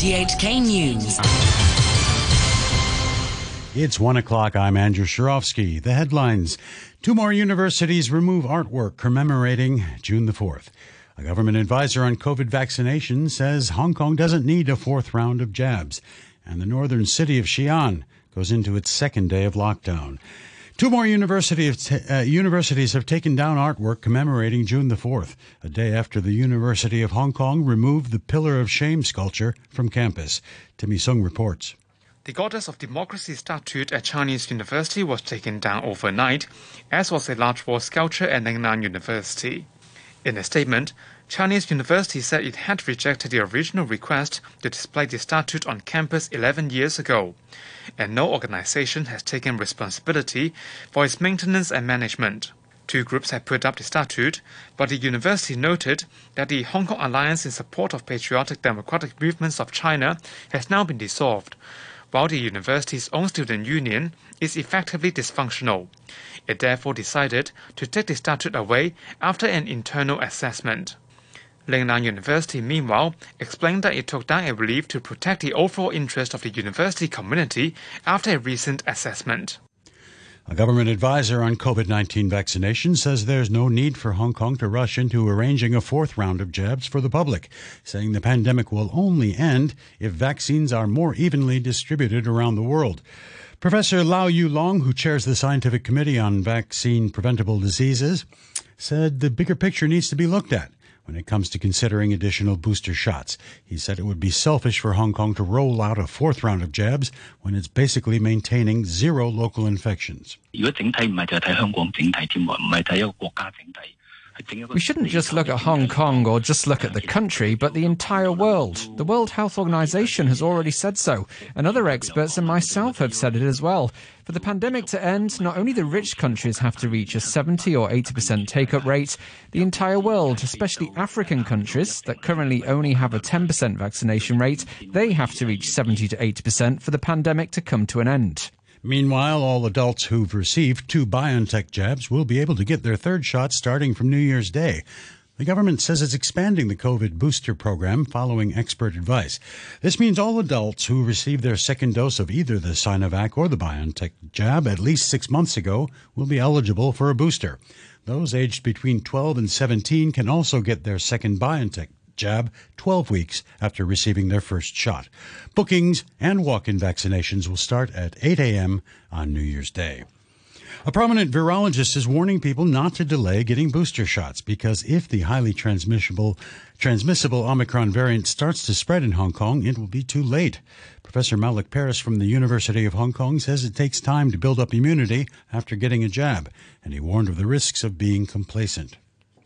RTHK News. It's 1 o'clock. I'm Andrew Shirofsky. The headlines. Two more universities remove artwork commemorating June the 4th. A government advisor on COVID vaccination says Hong Kong doesn't need a fourth round of jabs. And the northern city of Xi'an goes into its second day of lockdown. Two more universities have taken down artwork commemorating June the 4th, a day after the University of Hong Kong removed the Pillar of Shame sculpture from campus. Timmy Sung reports. The Goddess of Democracy statue at Chinese University was taken down overnight, as was a large wall sculpture at Nanyang University. In a statement, Chinese University said it had rejected the original request to display the statue on campus 11 years ago, and no organization has taken responsibility for its maintenance and management. Two groups had put up the statue, but the university noted that the Hong Kong Alliance in support of patriotic democratic movements of China has now been dissolved, while the university's own student union is effectively dysfunctional. It therefore decided to take the statue away after an internal assessment. Lingnan University, meanwhile, explained that it took down a relief to protect the overall interest of the university community after a recent assessment. A government advisor on COVID-19 vaccination says there's no need for Hong Kong to rush into arranging a fourth round of jabs for the public, saying the pandemic will only end if vaccines are more evenly distributed around the world. Professor Lau Yu Long, who chairs the Scientific Committee on Vaccine-Preventable Diseases, said the bigger picture needs to be looked at when it comes to considering additional booster shots. He said it would be selfish for Hong Kong to roll out a fourth round of jabs when it's basically maintaining zero local infections. We shouldn't just look at Hong Kong or just look at the country, but the entire world. The World Health Organization has already said so, and other experts and myself have said it as well. For the pandemic to end, not only the rich countries have to reach a 70 or 80% take-up rate, the entire world, especially African countries that currently only have a 10% vaccination rate, they have to reach 70 to 80% for the pandemic to come to an end. Meanwhile, all adults who've received two BioNTech jabs will be able to get their third shot starting from New Year's Day. The government says it's expanding the COVID booster program following expert advice. This means all adults who received their second dose of either the Sinovac or the BioNTech jab at least 6 months ago will be eligible for a booster. Those aged between 12 and 17 can also get their second BioNTech jab 12 weeks after receiving their first shot. Bookings and walk-in vaccinations will start at 8 a.m. on New Year's Day. A prominent virologist is warning people not to delay getting booster shots because if the highly transmissible Omicron variant starts to spread in Hong Kong, it will be too late. Professor Malik Peiris from the University of Hong Kong says it takes time to build up immunity after getting a jab, and he warned of the risks of being complacent.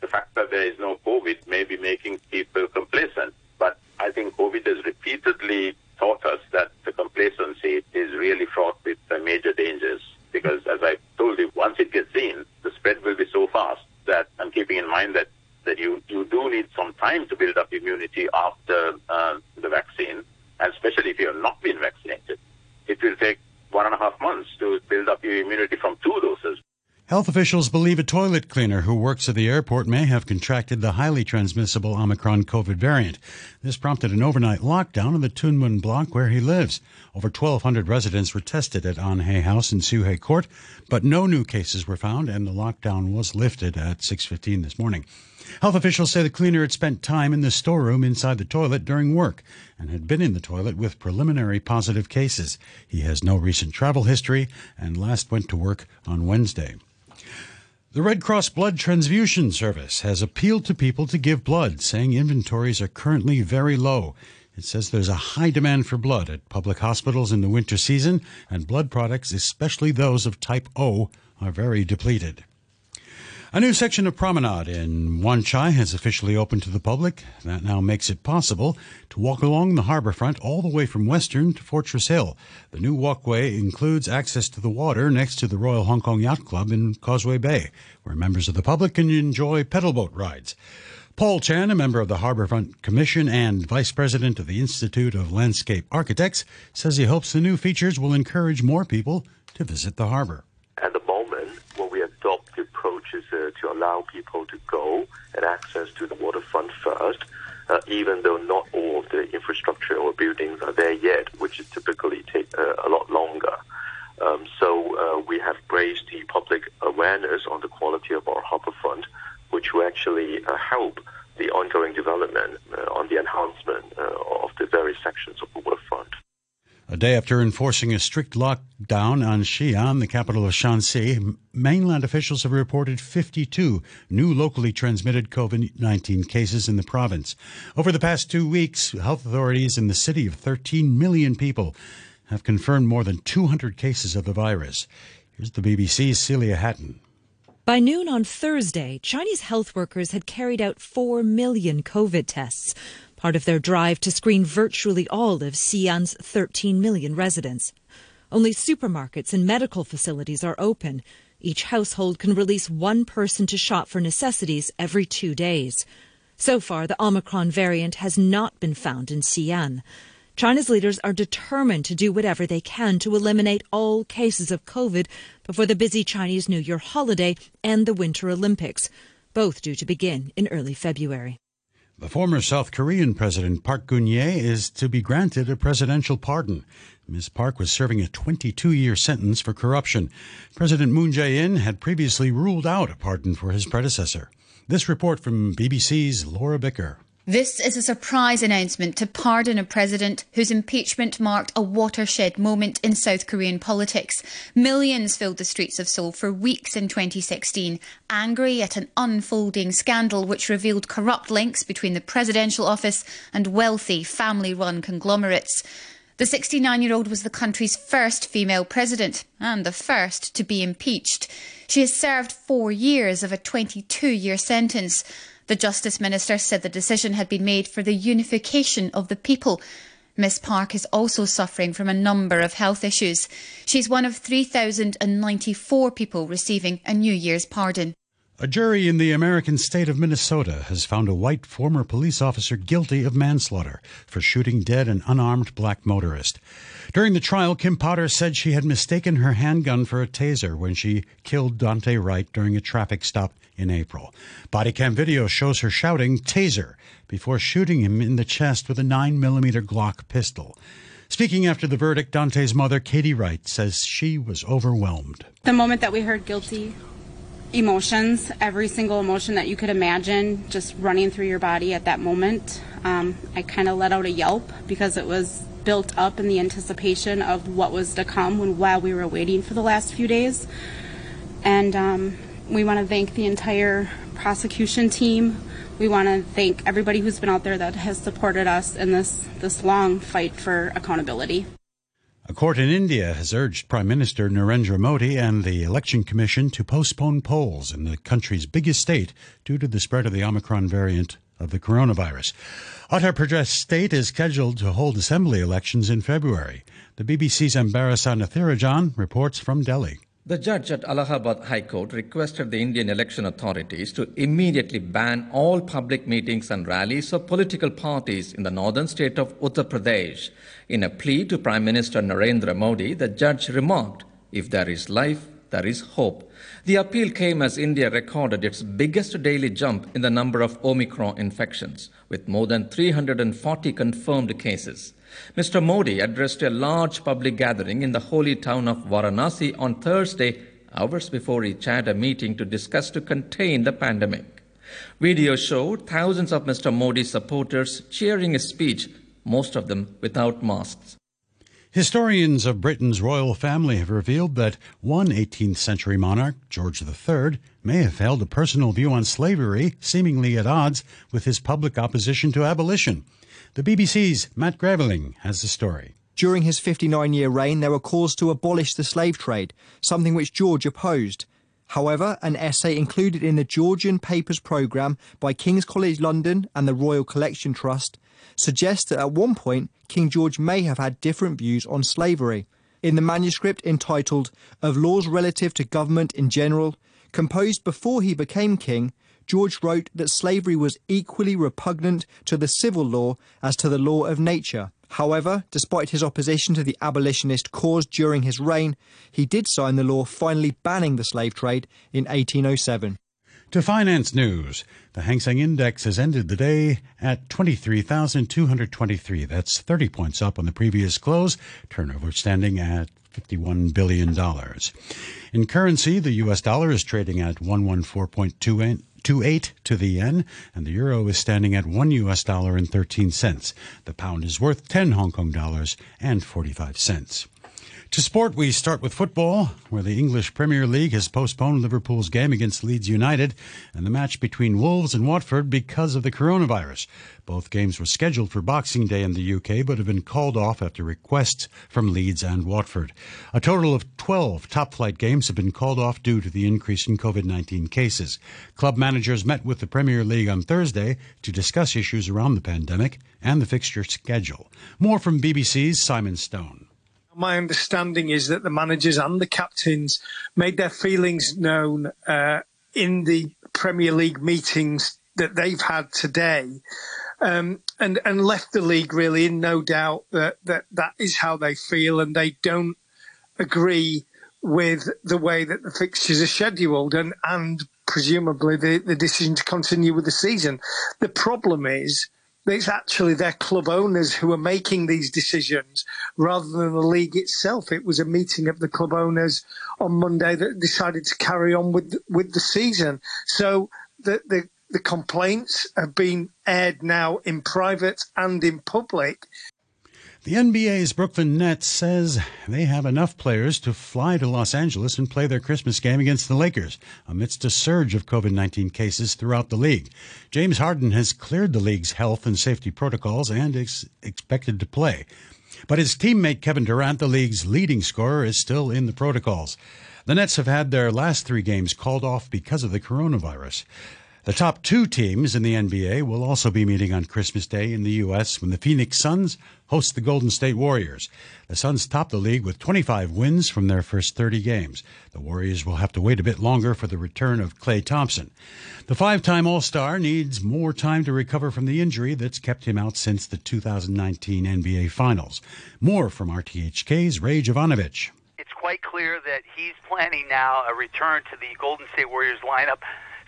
The fact that there is no COVID may be making people complacent, but I think COVID has repeatedly taught us that the complacency is really fraught with major dangers because, as I told you, once it gets in, the spread will be so fast that I'm keeping in mind that you do need some time to build up immunity after the vaccine, and especially if you have not been vaccinated. It will take 1.5 months to build up your immunity from two doses. Health officials believe a toilet cleaner who works at the airport may have contracted the highly transmissible Omicron COVID variant. This prompted an overnight lockdown in the Tuen Mun block where he lives. Over 1,200 residents were tested at On Hei House in Siu Hei Court, but no new cases were found, and the lockdown was lifted at 6:15 this morning. Health officials say the cleaner had spent time in the storeroom inside the toilet during work and had been in the toilet with preliminary positive cases. He has no recent travel history and last went to work on Wednesday. The Red Cross Blood Transfusion Service has appealed to people to give blood, saying inventories are currently very low. It says there's a high demand for blood at public hospitals in the winter season, and blood products, especially those of type O, are very depleted. A new section of promenade in Wan Chai has officially opened to the public. That now makes it possible to walk along the harborfront all the way from Western to Fortress Hill. The new walkway includes access to the water next to the Royal Hong Kong Yacht Club in Causeway Bay, where members of the public can enjoy pedal boat rides. Paul Chan, a member of the Harborfront Commission and vice president of the Institute of Landscape Architects, says he hopes the new features will encourage more people to visit the harbor. At the moment, what we adopt is to allow people to go and access to the waterfront first, even though not all of the infrastructure or buildings are there yet, which is typically take a lot longer. So we have raised the public awareness on the quality of our harborfront, which will actually help the ongoing development on the enhancement of the various sections of the waterfront. A day after enforcing a strict lockdown on Xi'an, the capital of Shaanxi, mainland officials have reported 52 new locally transmitted COVID-19 cases in the province. Over the past 2 weeks, health authorities in the city of 13 million people have confirmed more than 200 cases of the virus. Here's the BBC's Celia Hatton. By noon on Thursday, Chinese health workers had carried out 4 million COVID tests, part of their drive to screen virtually all of Xi'an's 13 million residents. Only supermarkets and medical facilities are open. Each household can release one person to shop for necessities every 2 days. So far, the Omicron variant has not been found in Xi'an. China's leaders are determined to do whatever they can to eliminate all cases of COVID before the busy Chinese New Year holiday and the Winter Olympics, both due to begin in early February. The former South Korean President Park Geun-hye is to be granted a presidential pardon. Ms. Park was serving a 22-year sentence for corruption. President Moon Jae-in had previously ruled out a pardon for his predecessor. This report from BBC's Laura Bicker. This is a surprise announcement to pardon a president whose impeachment marked a watershed moment in South Korean politics. Millions filled the streets of Seoul for weeks in 2016, angry at an unfolding scandal which revealed corrupt links between the presidential office and wealthy family-run conglomerates. The 69-year-old was the country's first female president and the first to be impeached. She has served 4 years of a 22-year sentence. The Justice Minister said the decision had been made for the unification of the people. Ms. Park is also suffering from a number of health issues. She's one of 3,094 people receiving a New Year's pardon. A jury in the American state of Minnesota has found a white former police officer guilty of manslaughter for shooting dead an unarmed black motorist. During the trial, Kim Potter said she had mistaken her handgun for a taser when she killed Dante Wright during a traffic stop in April. Body cam video shows her shouting "taser" before shooting him in the chest with a 9mm Glock pistol. Speaking after the verdict, Dante's mother, Katie Wright, says she was overwhelmed. The moment that we heard guilty, emotions, every single emotion that you could imagine just running through your body at that moment. I kind of let out a yelp because it was built up in the anticipation of what was to come while we were waiting for the last few days. And we want to thank the entire prosecution team. We want to thank everybody who's been out there that has supported us in this long fight for accountability. A court in India has urged Prime Minister Narendra Modi and the Election Commission to postpone polls in the country's biggest state due to the spread of the Omicron variant of the coronavirus. Uttar Pradesh state is scheduled to hold assembly elections in February. The BBC's Ambarasan Ethirajan reports from Delhi. The judge at Allahabad High Court requested the Indian election authorities to immediately ban all public meetings and rallies of political parties in the northern state of Uttar Pradesh. In a plea to Prime Minister Narendra Modi, the judge remarked, "If there is life, there is hope." The appeal came as India recorded its biggest daily jump in the number of Omicron infections, with more than 340 confirmed cases. Mr. Modi addressed a large public gathering in the holy town of Varanasi on Thursday, hours before he chaired a meeting to discuss to contain the pandemic. Videos showed thousands of Mr. Modi's supporters cheering his speech, most of them without masks. Historians of Britain's royal family have revealed that one 18th century monarch, George III, may have held a personal view on slavery, seemingly at odds with his public opposition to abolition. The BBC's Matt Graveling has the story. During his 59-year reign, there were calls to abolish the slave trade, something which George opposed. However, an essay included in the Georgian Papers programme by King's College London and the Royal Collection Trust suggests that at one point, King George may have had different views on slavery. In the manuscript entitled Of Laws Relative to Government in General, composed before he became king, George wrote that slavery was equally repugnant to the civil law as to the law of nature. However, despite his opposition to the abolitionist cause during his reign, he did sign the law finally banning the slave trade in 1807. To finance news, the Hang Seng Index has ended the day at 23,223. That's 30 points up on the previous close, turnover standing at $51 billion. In currency, the U.S. dollar is trading at 114.28 to the yen, and the euro is standing at $1.13. The pound is worth 10 Hong Kong dollars and 45 cents. To sport, we start with football, where the English Premier League has postponed Liverpool's game against Leeds United and the match between Wolves and Watford because of the coronavirus. Both games were scheduled for Boxing Day in the UK, but have been called off after requests from Leeds and Watford. A total of 12 top-flight games have been called off due to the increase in COVID-19 cases. Club managers met with the Premier League on Thursday to discuss issues around the pandemic and the fixture schedule. More from BBC's Simon Stone. My understanding is that the managers and the captains made their feelings known in the Premier League meetings that they've had today, and left the league really in no doubt that is how they feel, and they don't agree with the way that the fixtures are scheduled and presumably the decision to continue with the season. The problem is, it's actually their club owners who are making these decisions rather than the league itself. It was a meeting of the club owners on Monday that decided to carry on with the season. So the complaints have been aired now in private and in public. The NBA's Brooklyn Nets says they have enough players to fly to Los Angeles and play their Christmas game against the Lakers amidst a surge of COVID-19 cases throughout the league. James Harden has cleared the league's health and safety protocols and is expected to play. But his teammate Kevin Durant, the league's leading scorer, is still in the protocols. The Nets have had their last three games called off because of the coronavirus. The top two teams in the NBA will also be meeting on Christmas Day in the U.S. when the Phoenix Suns host the Golden State Warriors. The Suns top the league with 25 wins from their first 30 games. The Warriors will have to wait a bit longer for the return of Klay Thompson. The five-time All-Star needs more time to recover from the injury that's kept him out since the 2019 NBA Finals. More from RTHK's Ray Jovanovic. It's quite clear that he's planning now a return to the Golden State Warriors lineup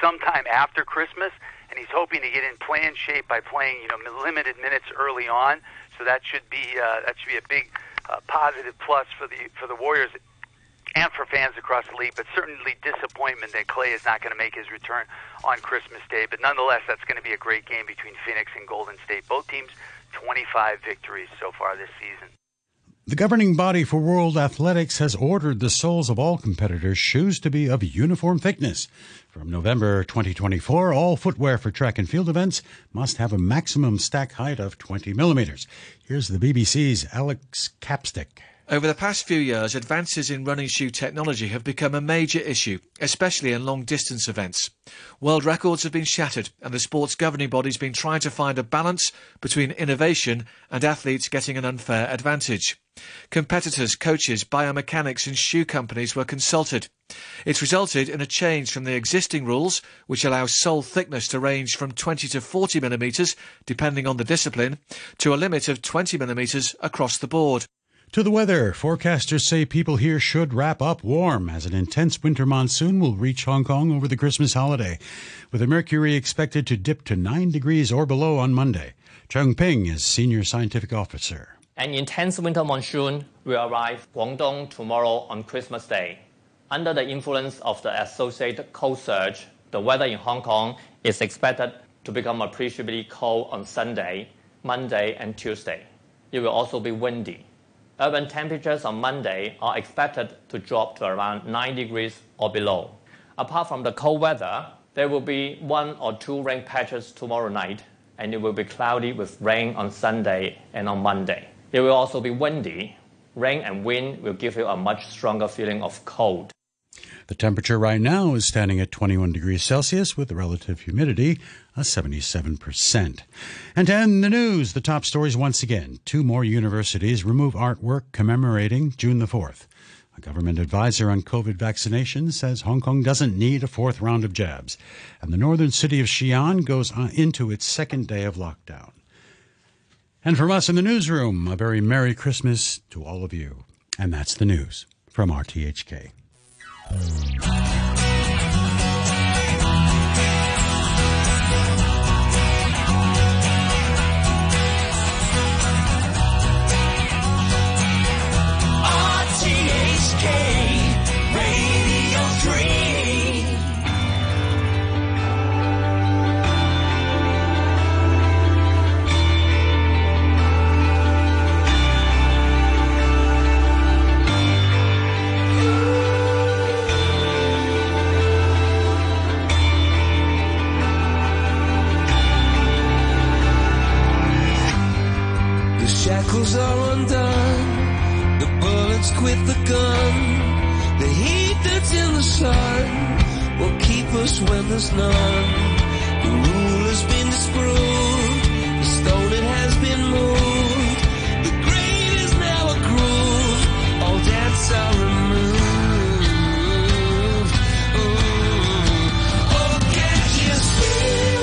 sometime after Christmas, and he's hoping to get in playing shape by playing, limited minutes early on. So that should be a big positive plus for the Warriors and for fans across the league. But certainly disappointment that Klay is not going to make his return on Christmas Day. But nonetheless, that's going to be a great game between Phoenix and Golden State. Both teams 25 victories so far this season. The governing body for World Athletics has ordered the soles of all competitors' shoes to be of uniform thickness. From November 2024, all footwear for track and field events must have a maximum stack height of 20 millimeters. Here's the BBC's Alex Capstick. Over the past few years, advances in running shoe technology have become a major issue, especially in long-distance events. World records have been shattered, and the sport's governing body's been trying to find a balance between innovation and athletes getting an unfair advantage. Competitors, coaches, biomechanics and shoe companies were consulted. It's resulted in a change from the existing rules, which allow sole thickness to range from 20 to 40 millimetres, depending on the discipline, to a limit of 20 millimetres across the board. To the weather, forecasters say people here should wrap up warm as an intense winter monsoon will reach Hong Kong over the Christmas holiday, with the mercury expected to dip to 9 degrees or below on Monday. Chung Ping is Senior Scientific Officer. An intense winter monsoon will arrive Guangdong tomorrow on Christmas Day. Under the influence of the associated cold surge, the weather in Hong Kong is expected to become appreciably cold on Sunday, Monday and Tuesday. It will also be windy. Urban temperatures on Monday are expected to drop to around 9 degrees or below. Apart from the cold weather, there will be 1 or 2 rain patches tomorrow night, and it will be cloudy with rain on Sunday and on Monday. It will also be windy. Rain and wind will give you a much stronger feeling of cold. The temperature right now is standing at 21 degrees Celsius with relative humidity of 77%. And to end the news, the top stories once again. 2 more universities remove artwork commemorating June the 4th. A government advisor on COVID vaccination says Hong Kong doesn't need a 4th round of jabs. And the northern city of Xi'an goes into its 2nd day of lockdown. And from us in the newsroom, a very Merry Christmas to all of you. And that's the news from RTHK. shackles are undone, the bullets quit the gun, the heat that's in the sun will keep us when there's none. The rule has been disproved, the stone it has been moved, the grave is now a groove, all debts are removed. Ooh. Oh, can't you see?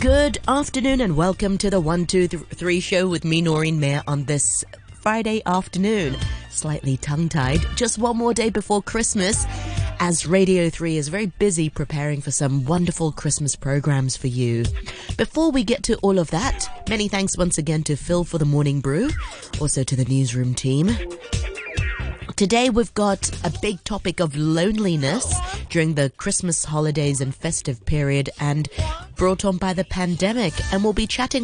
Good afternoon and welcome to the 1, 2, 3 show with me, Noreen Mayer, on this Friday afternoon. Slightly tongue-tied, just one more day before Christmas, as Radio 3 is very busy preparing for some wonderful Christmas programs for you. Before we get to all of that, many thanks once again to Phil for the morning brew, also to the newsroom team. Today we've got a big topic of loneliness during the Christmas holidays and festive period, and brought on by the pandemic, and we'll be chatting